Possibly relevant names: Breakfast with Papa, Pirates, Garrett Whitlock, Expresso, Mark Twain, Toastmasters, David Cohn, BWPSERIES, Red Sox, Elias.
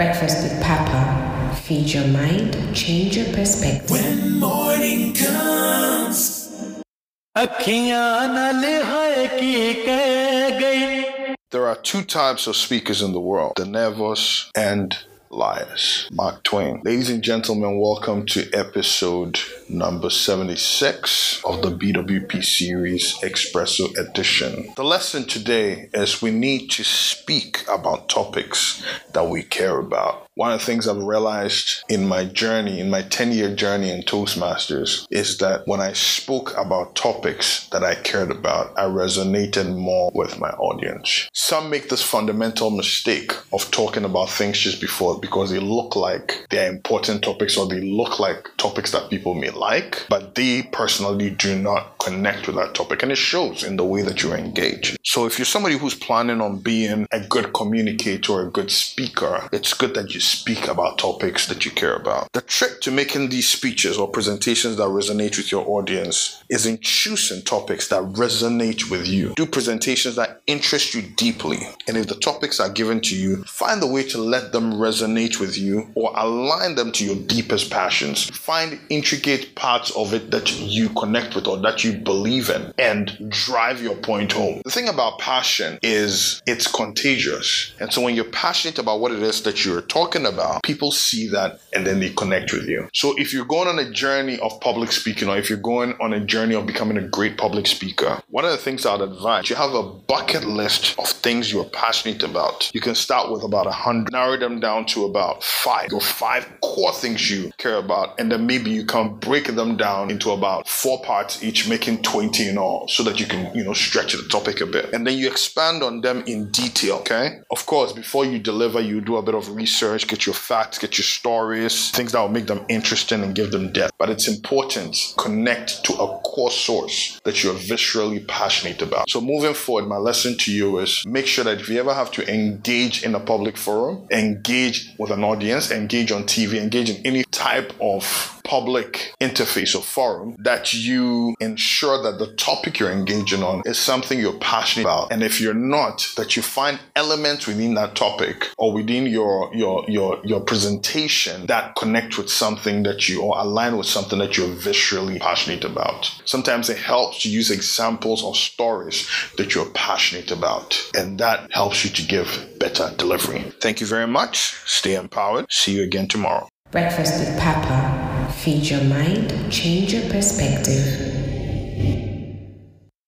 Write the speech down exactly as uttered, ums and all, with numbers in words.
Breakfast with Papa. Feed your mind, change your perspective. When morning comes. There are two types of speakers in the world, the Nervous and Elias. Mark Twain. Ladies and gentlemen, welcome to episode number seventy-six of the B W P series Expresso edition. The lesson today is we need to speak about topics that we care about. One of the things I've realized in my journey, in my ten-year journey in Toastmasters, is that when I spoke about topics that I cared about, I resonated more with my audience. Some make this fundamental mistake of talking about things just before because they look like they're important topics or they look like topics that people may like, but they personally do not connect with that topic, and it shows in the way that you engage. So if you're somebody who's planning on being a good communicator or a good speaker, it's good that you speak about topics that you care about. The trick to making these speeches or presentations that resonate with your audience is in choosing topics that resonate with you. Do presentations that interest you deeply, and if the topics are given to you, find a way to let them resonate with you or align them to your deepest passions. Find intricate parts of it that you connect with or that you believe in and drive your point home. The thing about passion is it's contagious, and so when you're passionate about what it is that you're talking about, people see that and then they connect with you. So if you're going on a journey of public speaking, or if you're going on a journey of becoming a great public speaker, one of the things I'd advise, you have a bucket list of things you're passionate about. You can start with about a hundred, narrow them down to about five or five core things you care about, and then maybe you can break them down into about four parts each, making twenty in all, so that you can, you know, stretch the topic a bit, and then you expand on them in detail. Okay, of course, before you deliver, you do a bit of research, get your facts, get your stories, things that will make them interesting and give them depth. But it's important to connect to a core source that you're viscerally passionate about. So moving forward, my lesson to you is make sure that if you ever have to engage in a public forum, engage with an audience, engage on T V, engage in any type of public interface or forum, that you ensure that the topic you're engaging on is something you're passionate about. And if you're not, that you find elements within that topic or within your your your your presentation that connect with something that you, or align with something that you're viscerally passionate about. Sometimes it helps to use examples or stories that you're passionate about, and that helps you to give better delivery. Thank you very much. Stay empowered. See you again tomorrow. Breakfast with Papa. Feed your mind, change your perspective.